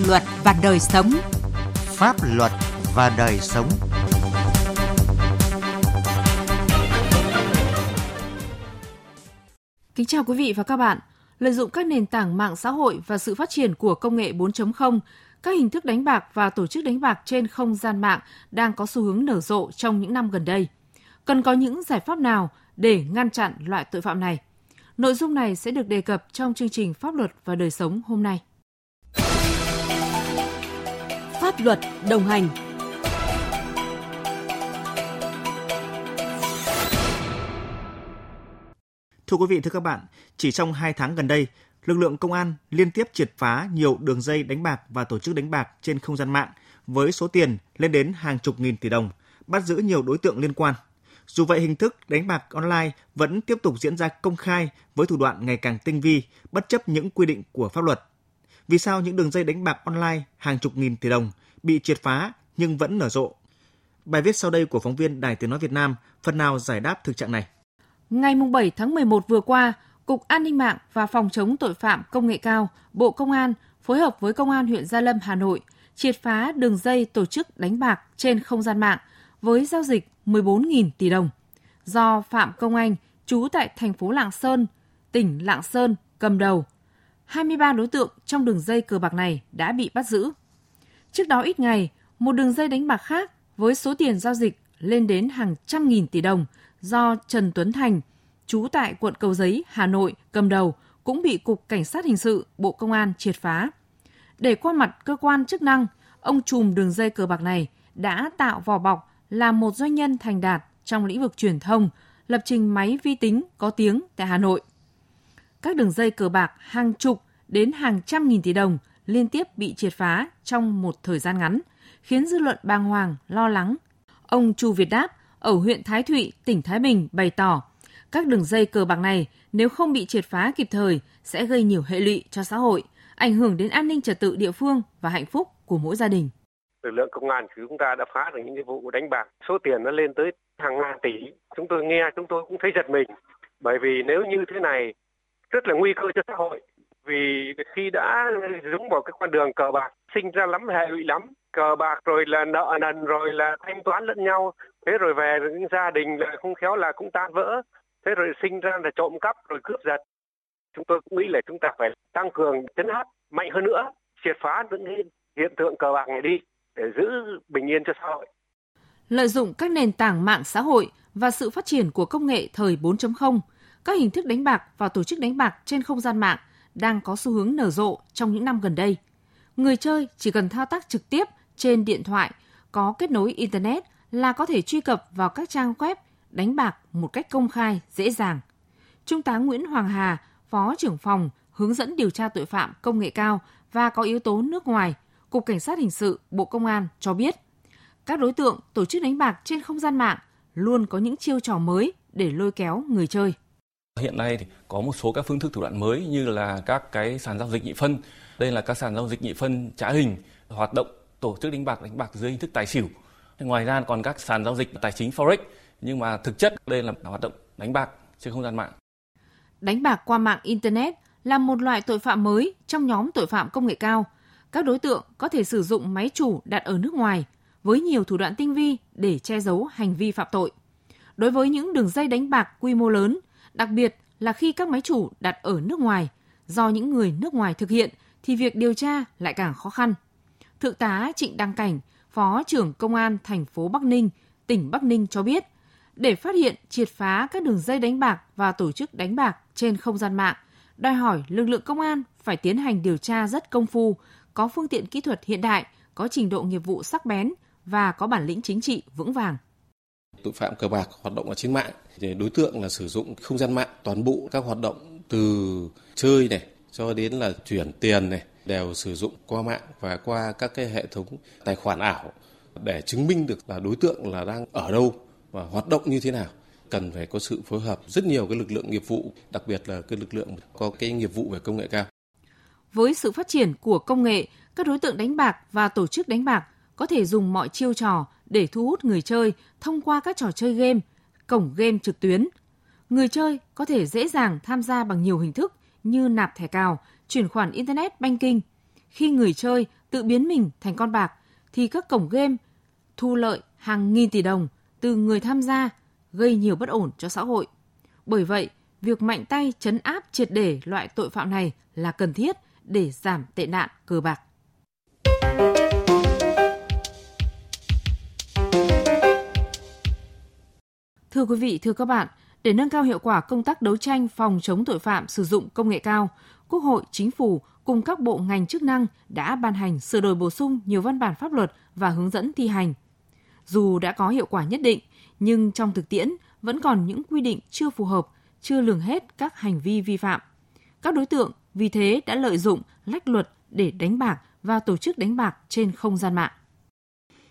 luật và đời sống. Pháp luật và đời sống. Kính chào quý vị và các bạn. Lợi dụng các nền tảng mạng xã hội và sự phát triển của công nghệ 4.0, các hình thức đánh bạc và tổ chức đánh bạc trên không gian mạng đang có xu hướng nở rộ trong những năm gần đây. Cần có những giải pháp nào để ngăn chặn loại tội phạm này? Nội dung này sẽ được đề cập trong chương trình Pháp luật và đời sống hôm nay. Pháp luật đồng hành. Thưa quý vị, thưa các bạn, chỉ trong 2 tháng gần đây, lực lượng công an liên tiếp triệt phá nhiều đường dây đánh bạc và tổ chức đánh bạc trên không gian mạng với số tiền lên đến hàng chục nghìn tỷ đồng, bắt giữ nhiều đối tượng liên quan. Dù vậy, hình thức đánh bạc online vẫn tiếp tục diễn ra công khai với thủ đoạn ngày càng tinh vi, bất chấp những quy định của pháp luật. Vì sao những đường dây đánh bạc online hàng chục nghìn tỷ đồng bị triệt phá nhưng vẫn nở rộ? Bài viết sau đây của phóng viên Đài Tiếng nói Việt Nam phần nào giải đáp thực trạng này. Ngày 7 tháng 11 vừa qua, Cục An ninh mạng và Phòng chống tội phạm công nghệ cao, Bộ Công an phối hợp với Công an huyện Gia Lâm, Hà Nội triệt phá đường dây tổ chức đánh bạc trên không gian mạng với giao dịch 14.000 tỷ đồng do Phạm Công Anh, trú tại thành phố Lạng Sơn, tỉnh Lạng Sơn cầm đầu. 23 đối tượng trong đường dây cờ bạc này đã bị bắt giữ. Trước đó ít ngày, một đường dây đánh bạc khác với số tiền giao dịch lên đến hàng trăm nghìn tỷ đồng do Trần Tuấn Thành, trú tại quận Cầu Giấy, Hà Nội cầm đầu cũng bị Cục Cảnh sát Hình sự, Bộ Công an triệt phá. Để qua mặt cơ quan chức năng, ông trùm đường dây cờ bạc này đã tạo vỏ bọc là một doanh nhân thành đạt trong lĩnh vực truyền thông, lập trình máy vi tính có tiếng tại Hà Nội. Các đường dây cờ bạc hàng chục đến hàng trăm nghìn tỷ đồng liên tiếp bị triệt phá trong một thời gian ngắn, khiến dư luận bàng hoàng, lo lắng. Ông Chu Việt Đáp ở huyện Thái Thụy, tỉnh Thái Bình bày tỏ, các đường dây cờ bạc này nếu không bị triệt phá kịp thời sẽ gây nhiều hệ lụy cho xã hội, ảnh hưởng đến an ninh trật tự địa phương và hạnh phúc của mỗi gia đình. Lực lượng công an chúng ta đã phá được những cái vụ đánh bạc, số tiền nó lên tới hàng ngàn tỷ. Chúng tôi nghe chúng tôi cũng thấy giật mình, bởi vì nếu như thế này rất là nguy cơ cho xã hội. Vì khi đã dũng vào cái con đường cờ bạc, sinh ra lắm hệ lụy lắm. Cờ bạc rồi là nợ nần, rồi là thanh toán lẫn nhau. Thế rồi về những gia đình là không khéo là cũng tan vỡ. Thế rồi sinh ra là trộm cắp, rồi cướp giật. Chúng tôi cũng nghĩ là chúng ta phải tăng cường trấn áp mạnh hơn nữa, triệt phá những hiện tượng cờ bạc này đi để giữ bình yên cho xã hội. Lợi dụng các nền tảng mạng xã hội và sự phát triển của công nghệ thời 4.0, các hình thức đánh bạc và tổ chức đánh bạc trên không gian mạng đang có xu hướng nở rộ trong những năm gần đây. Người chơi chỉ cần thao tác trực tiếp trên điện thoại có kết nối Internet là có thể truy cập vào các trang web đánh bạc một cách công khai, dễ dàng. Trung tá Nguyễn Hoàng Hà, Phó trưởng phòng hướng dẫn điều tra tội phạm công nghệ cao và có yếu tố nước ngoài, Cục Cảnh sát Hình sự, Bộ Công an cho biết, các đối tượng tổ chức đánh bạc trên không gian mạng luôn có những chiêu trò mới để lôi kéo người chơi. Hiện nay thì có một số các phương thức thủ đoạn mới như là các cái sàn giao dịch nhị phân. Đây là các sàn giao dịch nhị phân trá hình, hoạt động tổ chức đánh bạc dưới hình thức tài xỉu. Ngoài ra còn các sàn giao dịch tài chính Forex, nhưng mà thực chất đây là hoạt động đánh bạc trên không gian mạng. Đánh bạc qua mạng Internet là một loại tội phạm mới trong nhóm tội phạm công nghệ cao. Các đối tượng có thể sử dụng máy chủ đặt ở nước ngoài với nhiều thủ đoạn tinh vi để che giấu hành vi phạm tội. Đối với những đường dây đánh bạc quy mô lớn, đặc biệt là khi các máy chủ đặt ở nước ngoài, do những người nước ngoài thực hiện thì việc điều tra lại càng khó khăn. Thượng tá Trịnh Đăng Cảnh, Phó trưởng Công an thành phố Bắc Ninh, tỉnh Bắc Ninh cho biết, để phát hiện triệt phá các đường dây đánh bạc và tổ chức đánh bạc trên không gian mạng, đòi hỏi lực lượng công an phải tiến hành điều tra rất công phu, có phương tiện kỹ thuật hiện đại, có trình độ nghiệp vụ sắc bén và có bản lĩnh chính trị vững vàng. Tội phạm cờ bạc hoạt động ở trên mạng, đối tượng là sử dụng không gian mạng, toàn bộ các hoạt động từ chơi này cho đến là chuyển tiền này đều sử dụng qua mạng và qua các cái hệ thống tài khoản ảo. Để chứng minh được là đối tượng là đang ở đâu và hoạt động như thế nào, cần phải có sự phối hợp rất nhiều cái lực lượng nghiệp vụ, đặc biệt là cái lực lượng có cái nghiệp vụ về công nghệ cao. Với sự phát triển của công nghệ, các đối tượng đánh bạc và tổ chức đánh bạc có thể dùng mọi chiêu trò để thu hút người chơi thông qua các trò chơi game, cổng game trực tuyến. Người chơi có thể dễ dàng tham gia bằng nhiều hình thức như nạp thẻ cào, chuyển khoản Internet banking. Khi người chơi tự biến mình thành con bạc, thì các cổng game thu lợi hàng nghìn tỷ đồng từ người tham gia, gây nhiều bất ổn cho xã hội. Bởi vậy, việc mạnh tay trấn áp triệt để loại tội phạm này là cần thiết để giảm tệ nạn cờ bạc. Thưa quý vị, thưa các bạn, để nâng cao hiệu quả công tác đấu tranh phòng chống tội phạm sử dụng công nghệ cao, Quốc hội, Chính phủ cùng các bộ ngành chức năng đã ban hành sửa đổi bổ sung nhiều văn bản pháp luật và hướng dẫn thi hành. Dù đã có hiệu quả nhất định, nhưng trong thực tiễn vẫn còn những quy định chưa phù hợp, chưa lường hết các hành vi vi phạm. Các đối tượng vì thế đã lợi dụng lách luật để đánh bạc và tổ chức đánh bạc trên không gian mạng.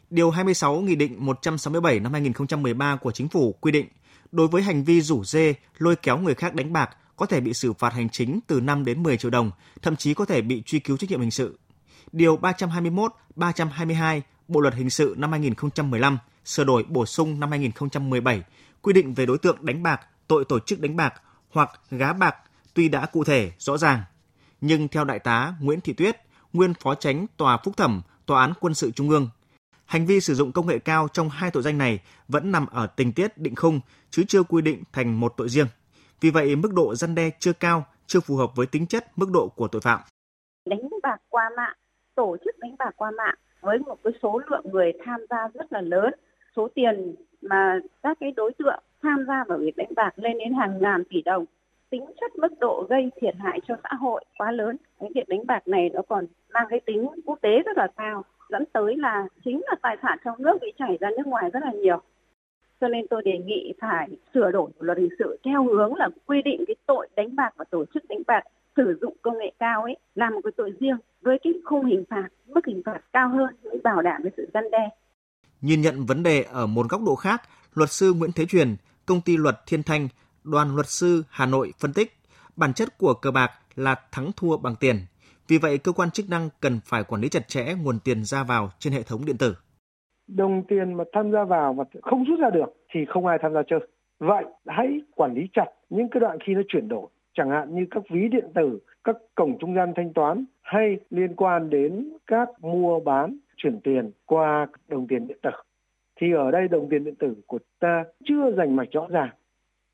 Điều 26 Nghị định 167 năm 2013 của Chính phủ quy định, đối với hành vi rủ rê, lôi kéo người khác đánh bạc có thể bị xử phạt hành chính từ 5 đến 10 triệu đồng, thậm chí có thể bị truy cứu trách nhiệm hình sự. Điều 321, 322 Bộ luật Hình sự năm 2015 sửa đổi bổ sung năm 2017 quy định về đối tượng đánh bạc, tội tổ chức đánh bạc hoặc gá bạc tuy đã cụ thể, rõ ràng. Nhưng theo Đại tá Nguyễn Thị Tuyết, nguyên Phó Chánh Tòa Phúc Thẩm, Tòa án Quân sự Trung ương, hành vi sử dụng công nghệ cao trong hai tội danh này vẫn nằm ở tình tiết định khung, chứ chưa quy định thành một tội riêng. Vì vậy, mức độ răn đe chưa cao, chưa phù hợp với tính chất, mức độ của tội phạm. Đánh bạc qua mạng, tổ chức đánh bạc qua mạng với một cái số lượng người tham gia rất là lớn, số tiền mà các cái đối tượng tham gia vào việc đánh bạc lên đến hàng ngàn tỷ đồng. Tính chất mức độ gây thiệt hại cho xã hội quá lớn. Cái việc đánh bạc này nó còn mang cái tính quốc tế rất là cao, dẫn tới là chính là tài sản trong nước bị chảy ra nước ngoài rất là nhiều. Cho nên tôi đề nghị phải sửa đổi luật hình sự theo hướng là quy định cái tội đánh bạc và tổ chức đánh bạc sử dụng công nghệ cao ấy là một cái tội riêng với cái khung hình phạt, mức hình phạt cao hơn để bảo đảm cái sự răn đe. Nhìn nhận vấn đề ở một góc độ khác, luật sư Nguyễn Thế Truyền, Công ty luật Thiên Thanh, Đoàn luật sư Hà Nội phân tích, bản chất của cờ bạc là thắng thua bằng tiền. Vì vậy, cơ quan chức năng cần phải quản lý chặt chẽ nguồn tiền ra vào trên hệ thống điện tử. Đồng tiền mà tham gia vào mà không rút ra được thì không ai tham gia chơi. Vậy hãy quản lý chặt những cái đoạn khi nó chuyển đổi, chẳng hạn như các ví điện tử, các cổng trung gian thanh toán hay liên quan đến các mua bán chuyển tiền qua đồng tiền điện tử. Thì ở đây đồng tiền điện tử của ta chưa rành mạch rõ ràng.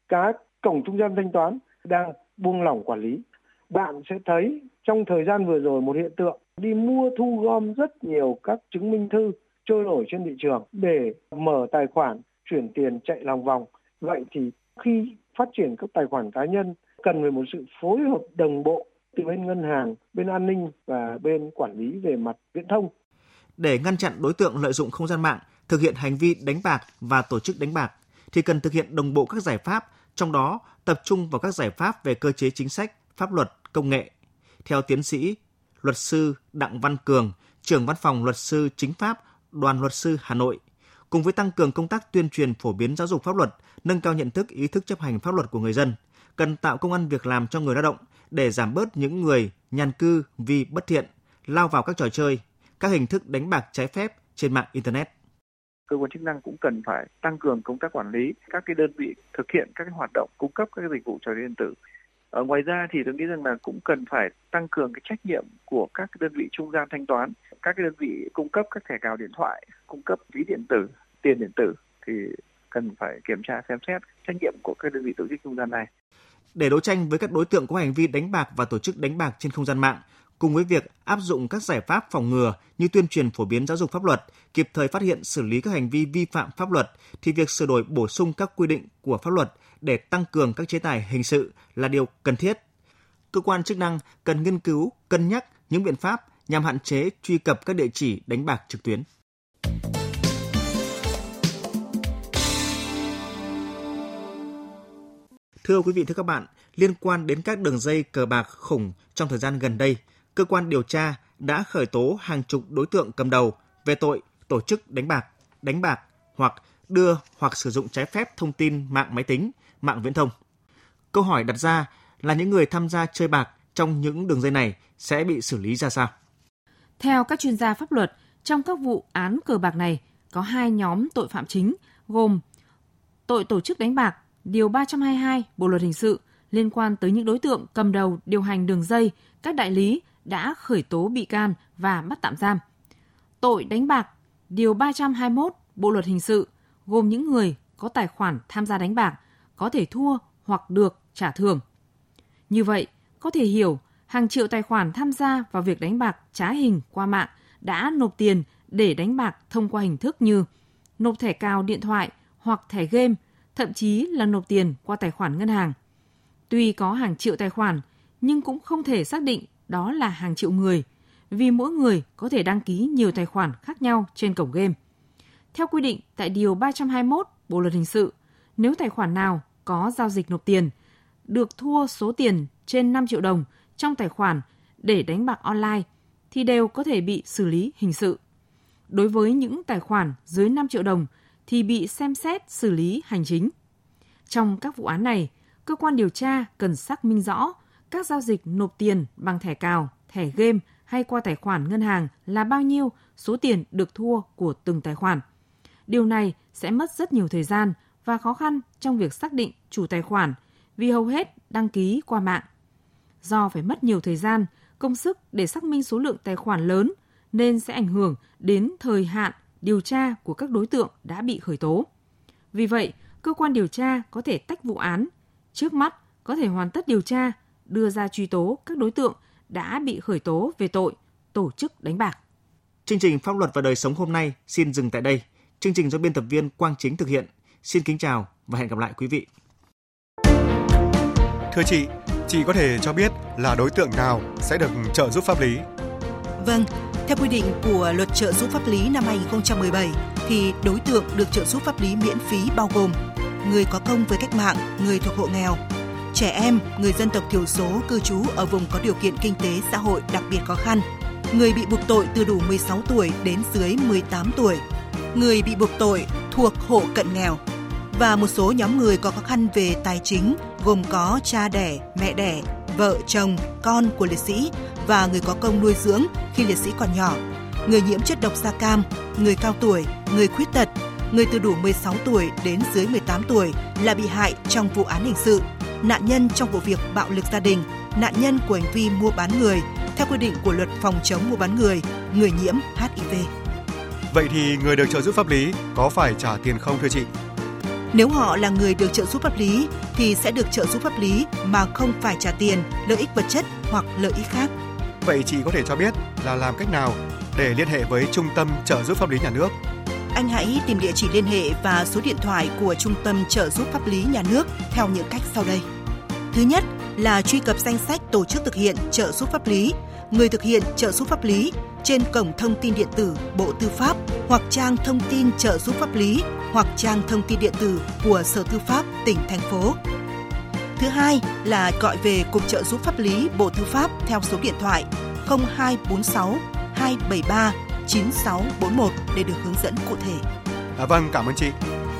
Các cổng trung gian thanh toán đang buông lỏng quản lý. Bạn sẽ thấy trong thời gian vừa rồi một hiện tượng đi mua thu gom rất nhiều các chứng minh thư trôi nổi trên thị trường để mở tài khoản, chuyển tiền chạy lòng vòng. Vậy thì khi phát triển các tài khoản cá nhân cần phải một sự phối hợp đồng bộ từ bên ngân hàng, bên an ninh và bên quản lý về mặt viễn thông. Để ngăn chặn đối tượng lợi dụng không gian mạng, thực hiện hành vi đánh bạc và tổ chức đánh bạc thì cần thực hiện đồng bộ các giải pháp, trong đó tập trung vào các giải pháp về cơ chế chính sách, pháp luật, công nghệ. Theo tiến sĩ, luật sư Đặng Văn Cường, trưởng Văn phòng luật sư Chính Pháp, Đoàn luật sư Hà Nội, cùng với tăng cường công tác tuyên truyền phổ biến giáo dục pháp luật, nâng cao nhận thức, ý thức chấp hành pháp luật của người dân, cần tạo công ăn việc làm cho người lao động để giảm bớt những người nhàn cư vì bất thiện, lao vào các trò chơi, các hình thức đánh bạc trái phép trên mạng Internet. Cơ quan chức năng cũng cần phải tăng cường công tác quản lý các cái đơn vị thực hiện các cái hoạt động cung cấp các cái dịch vụ trò chơi điện tử. Ngoài ra thì tôi nghĩ rằng là cũng cần phải tăng cường cái trách nhiệm của các cái đơn vị trung gian thanh toán, các cái đơn vị cung cấp các thẻ cào điện thoại, cung cấp ví điện tử, tiền điện tử thì cần phải kiểm tra xem xét trách nhiệm của các đơn vị tổ chức trung gian này. Để đấu tranh với các đối tượng có hành vi đánh bạc và tổ chức đánh bạc trên không gian mạng, cùng với việc áp dụng các giải pháp phòng ngừa như tuyên truyền phổ biến giáo dục pháp luật, kịp thời phát hiện xử lý các hành vi vi phạm pháp luật, thì việc sửa đổi bổ sung các quy định của pháp luật để tăng cường các chế tài hình sự là điều cần thiết. Cơ quan chức năng cần nghiên cứu, cân nhắc những biện pháp nhằm hạn chế truy cập các địa chỉ đánh bạc trực tuyến. Thưa quý vị, thưa các bạn, liên quan đến các đường dây cờ bạc khủng trong thời gian gần đây, cơ quan điều tra đã khởi tố hàng chục đối tượng cầm đầu về tội tổ chức đánh bạc hoặc đưa hoặc sử dụng trái phép thông tin mạng máy tính, mạng viễn thông. Câu hỏi đặt ra là những người tham gia chơi bạc trong những đường dây này sẽ bị xử lý ra sao? Theo các chuyên gia pháp luật, trong các vụ án cờ bạc này có hai nhóm tội phạm chính gồm tội tổ chức đánh bạc, Điều 322 Bộ luật Hình sự liên quan tới những đối tượng cầm đầu điều hành đường dây, các đại lý đã khởi tố bị can và bắt tạm giam. Tội đánh bạc, điều 321 Bộ luật hình sự gồm những người có tài khoản tham gia đánh bạc có thể thua hoặc được trả thưởng. Như vậy, có thể hiểu hàng triệu tài khoản tham gia vào việc đánh bạc trá hình qua mạng đã nộp tiền để đánh bạc thông qua hình thức như nộp thẻ cào điện thoại hoặc thẻ game, thậm chí là nộp tiền qua tài khoản ngân hàng. Tuy có hàng triệu tài khoản, nhưng cũng không thể xác định đó là hàng triệu người, vì mỗi người có thể đăng ký nhiều tài khoản khác nhau trên cổng game. Theo quy định tại Điều 321 Bộ Luật Hình sự, nếu tài khoản nào có giao dịch nộp tiền, được thua số tiền trên 5 triệu đồng trong tài khoản để đánh bạc online, thì đều có thể bị xử lý hình sự. Đối với những tài khoản dưới 5 triệu đồng thì bị xem xét xử lý hành chính. Trong các vụ án này, cơ quan điều tra cần xác minh rõ các giao dịch nộp tiền bằng thẻ cào, thẻ game hay qua tài khoản ngân hàng là bao nhiêu số tiền được thua của từng tài khoản. Điều này sẽ mất rất nhiều thời gian và khó khăn trong việc xác định chủ tài khoản vì hầu hết đăng ký qua mạng. Do phải mất nhiều thời gian, công sức để xác minh số lượng tài khoản lớn nên sẽ ảnh hưởng đến thời hạn điều tra của các đối tượng đã bị khởi tố. Vì vậy, cơ quan điều tra có thể tách vụ án, trước mắt có thể hoàn tất điều tra, đưa ra truy tố các đối tượng đã bị khởi tố về tội tổ chức đánh bạc. Chương trình Pháp luật và đời sống hôm nay xin dừng tại đây. Chương trình do biên tập viên Quang Chính thực hiện. Xin kính chào và hẹn gặp lại quý vị. Thưa chị có thể cho biết là đối tượng nào sẽ được trợ giúp pháp lý? Vâng, theo quy định của Luật trợ giúp pháp lý năm 2017 thì đối tượng được trợ giúp pháp lý miễn phí bao gồm người có công với cách mạng, người thuộc hộ nghèo, trẻ em, người dân tộc thiểu số cư trú ở vùng có điều kiện kinh tế xã hội đặc biệt khó khăn, người bị buộc tội từ đủ 16 tuổi đến dưới 18 tuổi, người bị buộc tội thuộc hộ cận nghèo và một số nhóm người có khó khăn về tài chính gồm có cha đẻ, mẹ đẻ, vợ, chồng, con của liệt sĩ và người có công nuôi dưỡng khi liệt sĩ còn nhỏ, người nhiễm chất độc da cam, người cao tuổi, người khuyết tật, người từ đủ 16 tuổi đến dưới 18 tuổi là bị hại trong vụ án hình sự, nạn nhân trong vụ việc bạo lực gia đình, nạn nhân của hành vi mua bán người theo quy định của Luật phòng chống mua bán người, người nhiễm HIV. Vậy thì người được trợ giúp pháp lý có phải trả tiền không thưa chị? Nếu họ là người được trợ giúp pháp lý thì sẽ được trợ giúp pháp lý mà không phải trả tiền, lợi ích vật chất hoặc lợi ích khác. Vậy chị có thể cho biết là làm cách nào để liên hệ với Trung tâm trợ giúp pháp lý nhà nước? Anh hãy tìm địa chỉ liên hệ và số điện thoại của Trung tâm trợ giúp pháp lý nhà nước theo những cách sau đây. Thứ nhất là truy cập danh sách tổ chức thực hiện trợ giúp pháp lý, người thực hiện trợ giúp pháp lý trên cổng thông tin điện tử Bộ Tư pháp hoặc trang thông tin trợ giúp pháp lý hoặc trang thông tin điện tử của Sở Tư pháp tỉnh, thành phố. Thứ hai là gọi về Cục trợ giúp pháp lý Bộ Tư pháp theo số điện thoại 0246 273 9641 để được hướng dẫn cụ thể. Vâng, cảm ơn chị.